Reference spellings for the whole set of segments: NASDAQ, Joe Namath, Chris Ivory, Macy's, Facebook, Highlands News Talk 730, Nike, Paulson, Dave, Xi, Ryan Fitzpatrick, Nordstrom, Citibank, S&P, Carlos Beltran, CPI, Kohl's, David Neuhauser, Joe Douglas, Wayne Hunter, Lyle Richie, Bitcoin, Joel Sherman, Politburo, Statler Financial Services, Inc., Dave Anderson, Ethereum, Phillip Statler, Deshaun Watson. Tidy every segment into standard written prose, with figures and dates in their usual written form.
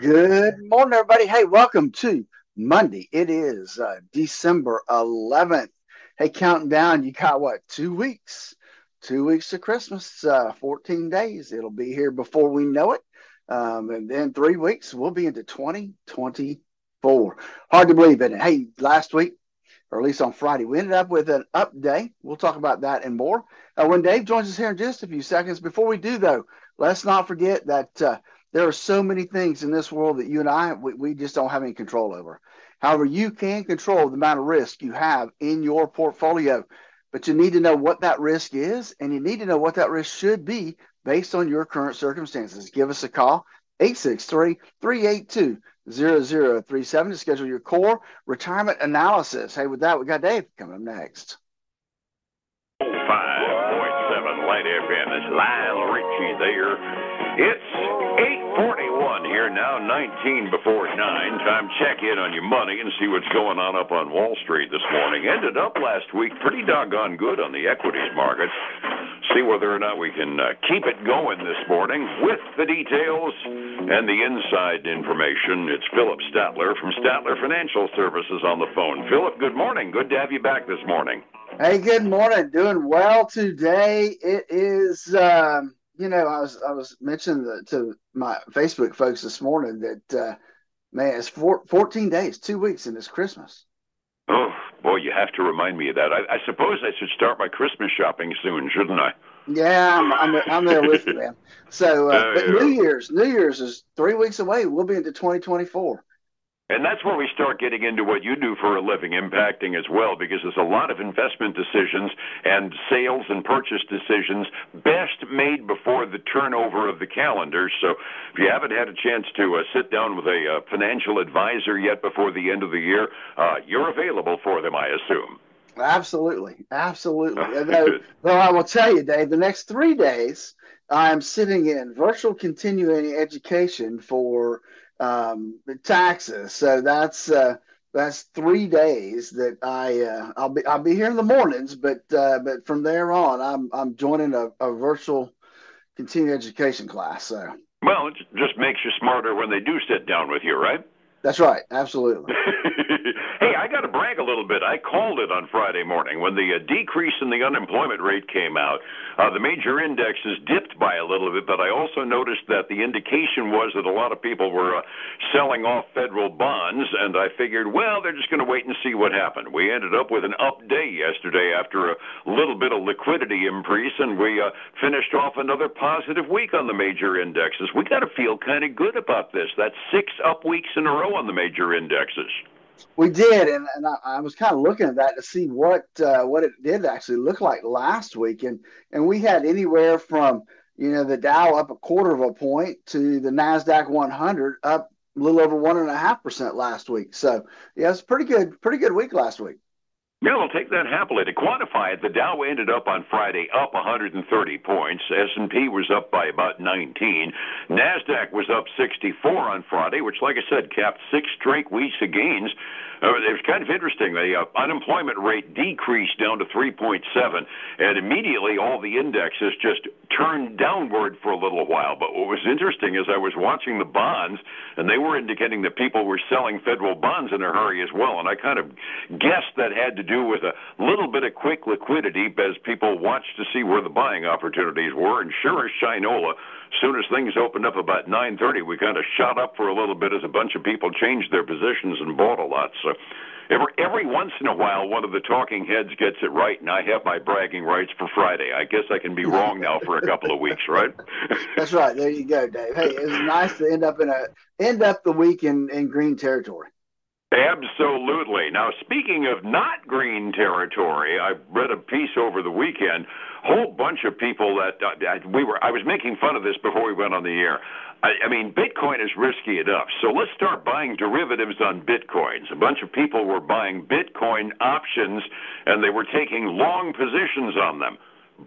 Good morning, everybody. Hey, welcome to Monday. It is December 11th. Hey, counting down. You got what? 2 weeks. 2 weeks to Christmas. 14 days. It'll be here before we know it. And then 3 weeks, we'll be into 2024. Hard to believe it. Hey, last week, or at least on Friday, we ended up with an up day. We'll talk about that and more when Dave joins us here in just a few seconds. Before we do, though, let's not forget that there are so many things in this world that you and I, we just don't have any control over. However, you can control the amount of risk you have in your portfolio, but you need to know what that risk is, and you need to know what that risk should be based on your current circumstances. Give us a call, 863-382-0037, to schedule your core retirement analysis. Hey, with that, we got Dave coming up next. 5.7 Light FM, it's Lyle Richie there. It's 8:41 here now, 19 before 9. Time check in on your money and see what's going on up on Wall Street this morning. Ended up last week pretty doggone good on the equities market. See whether or not we can keep it going this morning with the details and the inside information. It's Phillip Statler from Statler Financial Services on the phone. Phillip, good morning. Good to have you back this morning. Hey, good morning. Doing well today. It is... You know, I was mentioning to my Facebook folks this morning that, man, it's 14 days, 2 weeks, and it's Christmas. Oh, boy, you have to remind me of that. I suppose I should start my Christmas shopping soon, shouldn't I? Yeah, I'm there with you, man. So, but yeah. New Year's is 3 weeks away. We'll be into 2024. And that's where we start getting into what you do for a living, impacting as well, because there's a lot of investment decisions and sales and purchase decisions best made before the turnover of the calendar. So if you haven't had a chance to sit down with a financial advisor yet before the end of the year, you're available for them, I assume. Absolutely. Absolutely. Though I will tell you, Dave, the next 3 days, I'm sitting in virtual continuing education for taxes. So that's 3 days that I'll be here in the mornings, but from there on, I'm joining a virtual continuing education class. So well, it just makes you smarter when they do sit down with you, right? That's right. Absolutely. Hey, I got to brag a little bit. I called it on Friday morning when the decrease in the unemployment rate came out. The major indexes dipped by a little bit, but I also noticed that the indication was that a lot of people were selling off federal bonds, and I figured, well, they're just going to wait and see what happened. We ended up with an up day yesterday after a little bit of liquidity increase, and we finished off another positive week on the major indexes. We got to feel kind of good about this. That's 6 up weeks in a row on the major indexes. We did, and I was kind of looking at that to see what it did actually look like last week, and we had anywhere from, you know, the Dow up 1/4 point to the Nasdaq 100 up a little over 1.5% last week. So yeah, it was pretty good week last week. Yeah, we'll take that happily. To quantify it, the Dow ended up on Friday up 130 points. S&P was up by about 19. NASDAQ was up 64 on Friday, which, like I said, capped 6 straight weeks of gains. It was kind of interesting. The unemployment rate decreased down to 3.7, and immediately all the indexes just turned downward for a little while. But what was interesting is I was watching the bonds, and they were indicating that people were selling federal bonds in a hurry as well, and I kind of guessed that had to do with a little bit of quick liquidity as people watched to see where the buying opportunities were. And sure as Shinola, as soon as things opened up about 9:30, we kind of shot up for a little bit as a bunch of people changed their positions and bought a lot. So every once in a while, one of the talking heads gets it right, and I have my bragging rights for Friday. I guess I can be wrong now for a couple of weeks, right? That's right. There you go, Dave. Hey, it was nice to end up the week in green territory. Absolutely. Now, speaking of not green territory, I read a piece over the weekend, whole bunch of people that I was making fun of this before we went on the air. I mean, Bitcoin is risky enough, so let's start buying derivatives on Bitcoins. A bunch of people were buying Bitcoin options, and they were taking long positions on them.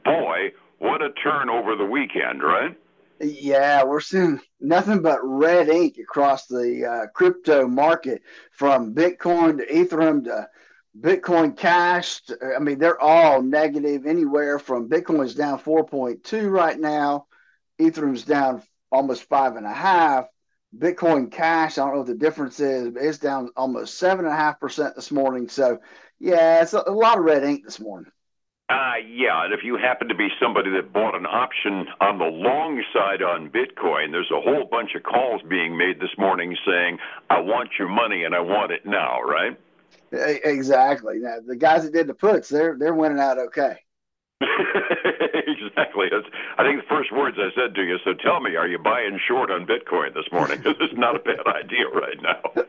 Boy, what a turn over the weekend, right? Yeah, we're seeing nothing but red ink across the crypto market, from Bitcoin to Ethereum to Bitcoin Cash. I mean, they're all negative, anywhere from Bitcoin's down 4.2 right now, Ethereum's down almost 5.5, Bitcoin Cash, I don't know what the difference is, but it's down almost 7.5% this morning. So, yeah, it's a lot of red ink this morning. Yeah, and if you happen to be somebody that bought an option on the long side on Bitcoin, there's a whole bunch of calls being made this morning saying, I want your money and I want it now, right? Exactly. Now, the guys that did the puts, they're winning out okay. Exactly. That's, I think the first words I said to you, so tell me, are you buying short on Bitcoin this morning? This is not a bad idea right now.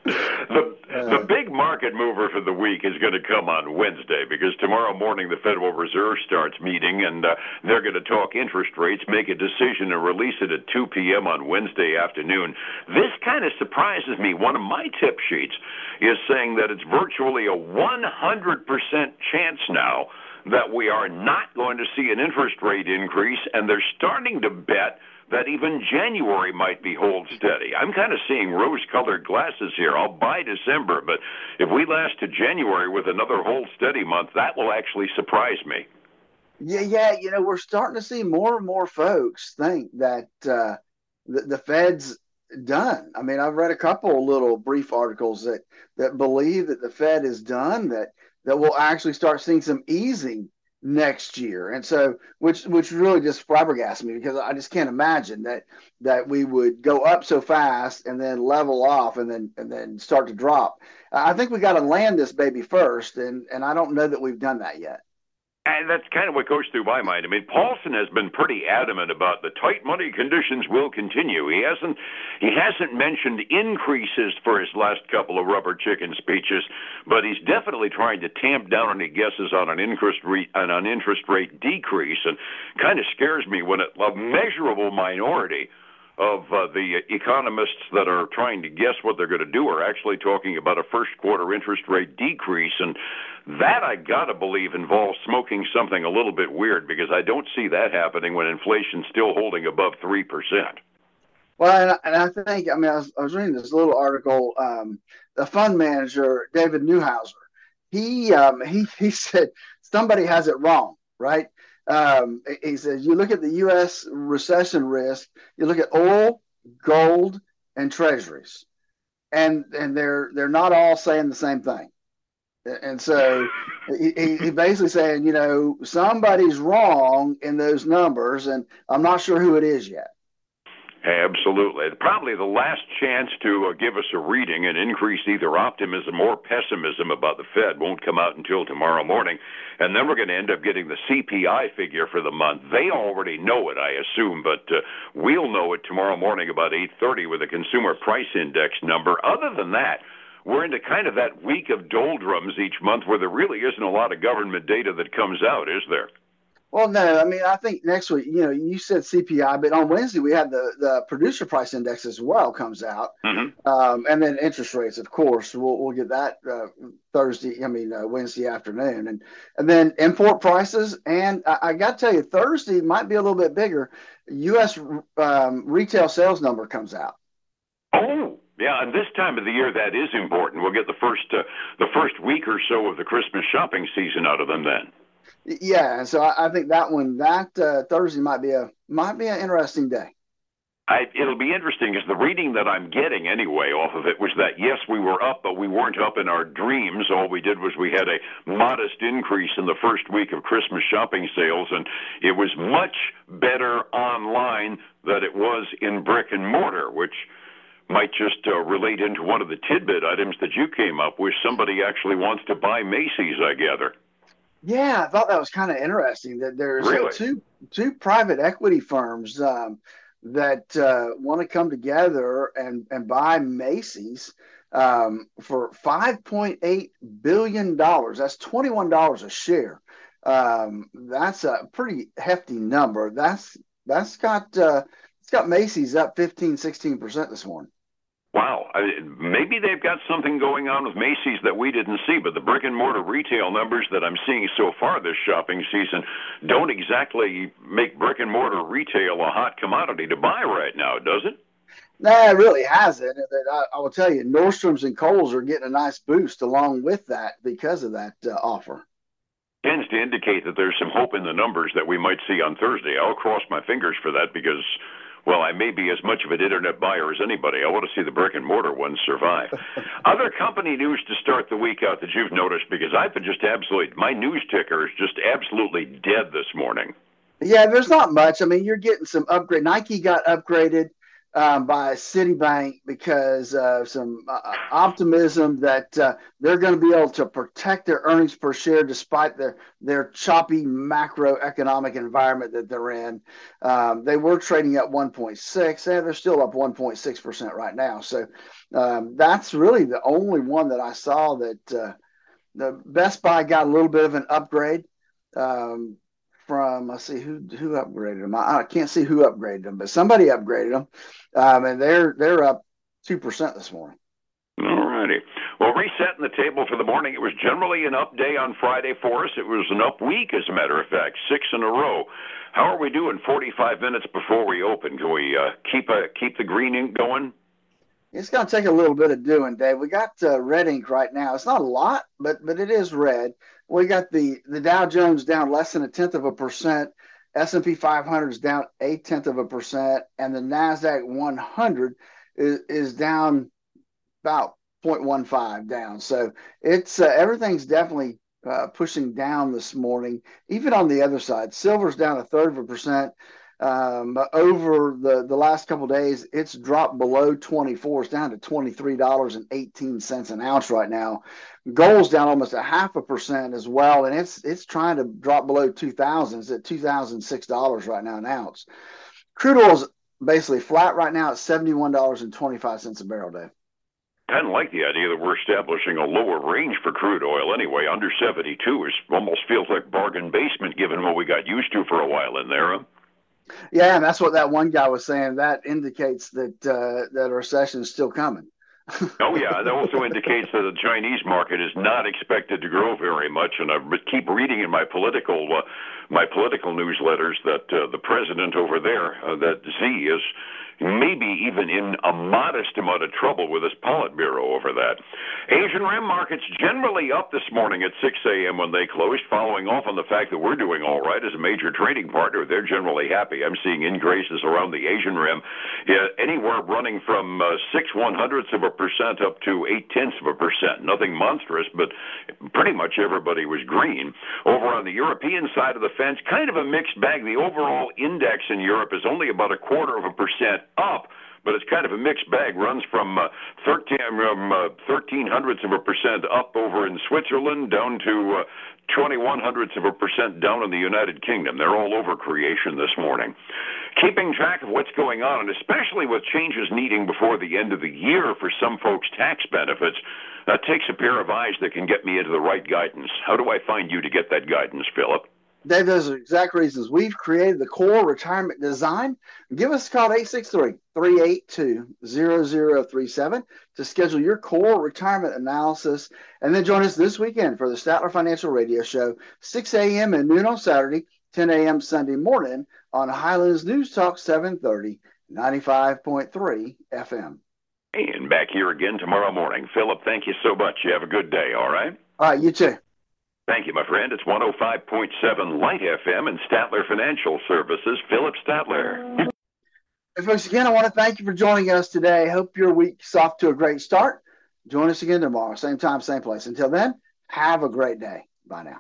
The big market mover for the week is going to come on Wednesday, because tomorrow morning the Federal Reserve starts meeting, and they're going to talk interest rates, make a decision, and release it at 2 p.m. on Wednesday afternoon. This kind of surprises me. One of my tip sheets is saying that it's virtually a 100% chance now that we are not going to see an interest rate increase, and they're starting to bet that even January might be hold steady. I'm kind of seeing rose-colored glasses here. I'll buy December, but if we last to January with another hold steady month, that will actually surprise me. Yeah, you know, we're starting to see more and more folks think that the Fed's done. I mean, I've read a couple little brief articles that believe that the Fed is done, that we'll actually start seeing some easing next year. And so, which really just flabbergasted me, because I just can't imagine that we would go up so fast and then level off and then start to drop. I think we got to land this baby first, and I don't know that we've done that yet. And that's kind of what goes through my mind. I mean, Paulson has been pretty adamant about the tight money conditions will continue. He hasn't mentioned increases for his last couple of rubber chicken speeches, but he's definitely trying to tamp down any guesses on an interest rate decrease. And kind of scares me when a measurable minority of the economists that are trying to guess what they're going to do are actually talking about a first quarter interest rate decrease. And that, I got to believe, involves smoking something a little bit weird, because I don't see that happening when inflation's still holding above 3%. Well, and I think, I mean, I was reading this little article, the fund manager, David Neuhauser, he said somebody has it wrong, right? He says, you look at the U.S. recession risk, you look at oil, gold, and treasuries, and they're not all saying the same thing. And so he basically saying, you know, somebody's wrong in those numbers, and I'm not sure who it is yet. Absolutely. Probably the last chance to give us a reading and increase either optimism or pessimism about the Fed won't come out until tomorrow morning. And then we're going to end up getting the CPI figure for the month. They already know it, I assume, but we'll know it tomorrow morning about 8:30 with a consumer price index number. Other than that, we're into kind of that week of doldrums each month where there really isn't a lot of government data that comes out, is there? Well, no, I mean, I think next week, you know, you said CPI, but on Wednesday we have the producer price index as well comes out. Mm-hmm. And then interest rates, of course, we'll get that Wednesday afternoon. And then import prices. And I got to tell you, Thursday might be a little bit bigger. U.S. retail sales number comes out. Oh. Yeah, and this time of the year, that is important. We'll get the first week or so of the Christmas shopping season out of them then. Yeah, and so I think that Thursday might be an interesting day. It'll be interesting, because the reading that I'm getting anyway off of it was that, yes, we were up, but we weren't up in our dreams. All we did was we had a modest increase in the first week of Christmas shopping sales, and it was much better online than it was in brick and mortar, which might just relate into one of the tidbit items that you came up with. Somebody actually wants to buy Macy's, I gather. Yeah, I thought that was kind of interesting, that there's really two private equity firms that want to come together and buy Macy's for $5.8 billion. That's $21 a share. That's a pretty hefty number. That's got it's got Macy's up 15%, 16% this morning. Wow. Maybe they've got something going on with Macy's that we didn't see, but the brick-and-mortar retail numbers that I'm seeing so far this shopping season don't exactly make brick-and-mortar retail a hot commodity to buy right now, does it? No, it really hasn't. I will tell you, Nordstrom's and Kohl's are getting a nice boost along with that because of that offer. Tends to indicate that there's some hope in the numbers that we might see on Thursday. I'll cross my fingers for that, because Well, I may be as much of an internet buyer as anybody. I want to see the brick-and-mortar ones survive. Other company news to start the week out that you've noticed, because I've been just absolutely, my news ticker is just absolutely dead this morning. Yeah, there's not much. I mean, you're getting some upgrade. Nike got upgraded by Citibank because of some optimism that they're going to be able to protect their earnings per share despite their choppy macroeconomic environment that they're in. They were trading at 1.6, and they're still up 1.6% right now. So that's really the only one that I saw that the Best Buy got a little bit of an upgrade. From, let's see, who upgraded them? I can't see who upgraded them, but somebody upgraded them, and they're up 2% this morning. All righty. Well, resetting the table for the morning, it was generally an up day on Friday for us. It was an up week, as a matter of fact, 6 in a row. How are we doing 45 minutes before we open? Can we keep the green ink going? It's going to take a little bit of doing, Dave. We got red ink right now. It's not a lot, but it is red. We got the Dow Jones down less than 0.1%. S&P 500 is down 0.8%, and the NASDAQ 100 is down about 0.15 down. So it's everything's definitely pushing down this morning, even on the other side. Silver's down 0.33%. Over the last couple of days, it's dropped below 24. It's down to $23.18 an ounce right now. Gold's down almost 0.5% as well, and it's trying to drop below 2,000. It's at $2,006 right now an ounce. Crude oil's basically flat right now at $71.25 a barrel, Dave. I kind of like the idea that we're establishing a lower range for crude oil anyway. Under 72 is almost feels like bargain basement given what we got used to for a while in there, huh? Yeah, and that's what that one guy was saying. That indicates that a recession is still coming. Oh, yeah. That also indicates that the Chinese market is not expected to grow very much. And I keep reading in my political newsletters that the president over there, that Xi, is maybe even in a modest amount of trouble with his Politburo over that. Asian Rim markets generally up this morning at 6 a.m. when they closed, following off on the fact that we're doing all right as a major trading partner. They're generally happy. I'm seeing increases around the Asian Rim, anywhere running from 0.6% up to 0.8%. Nothing monstrous, but pretty much everybody was green. Over on the European side of the fence, kind of a mixed bag. The overall index in Europe is only about 0.25% up, but it's kind of a mixed bag. Runs from 0.13% up over in Switzerland down to 0.21% down in the United Kingdom. They're all over creation this morning. Keeping track of what's going on, and especially with changes needing before the end of the year for some folks' tax benefits, that takes a pair of eyes that can get me into the right guidance. How do I find you to get that guidance, Phillip? Dave, those are exact reasons. We've created the Core Retirement Design. Give us a call at 863-382-0037 to schedule your Core Retirement Analysis. And then join us this weekend for the Statler Financial Radio Show, 6 a.m. and noon on Saturday, 10 a.m. Sunday morning on Highlands News Talk 730, 95.3 FM. And back here again tomorrow morning. Phillip, thank you so much. You have a good day, all right? All right, you too. Thank you, my friend. It's 105.7 Light FM and Statler Financial Services, Phillip Statler. Hey, folks, again, I want to thank you for joining us today. Hope your week's off to a great start. Join us again tomorrow, same time, same place. Until then, have a great day. Bye now.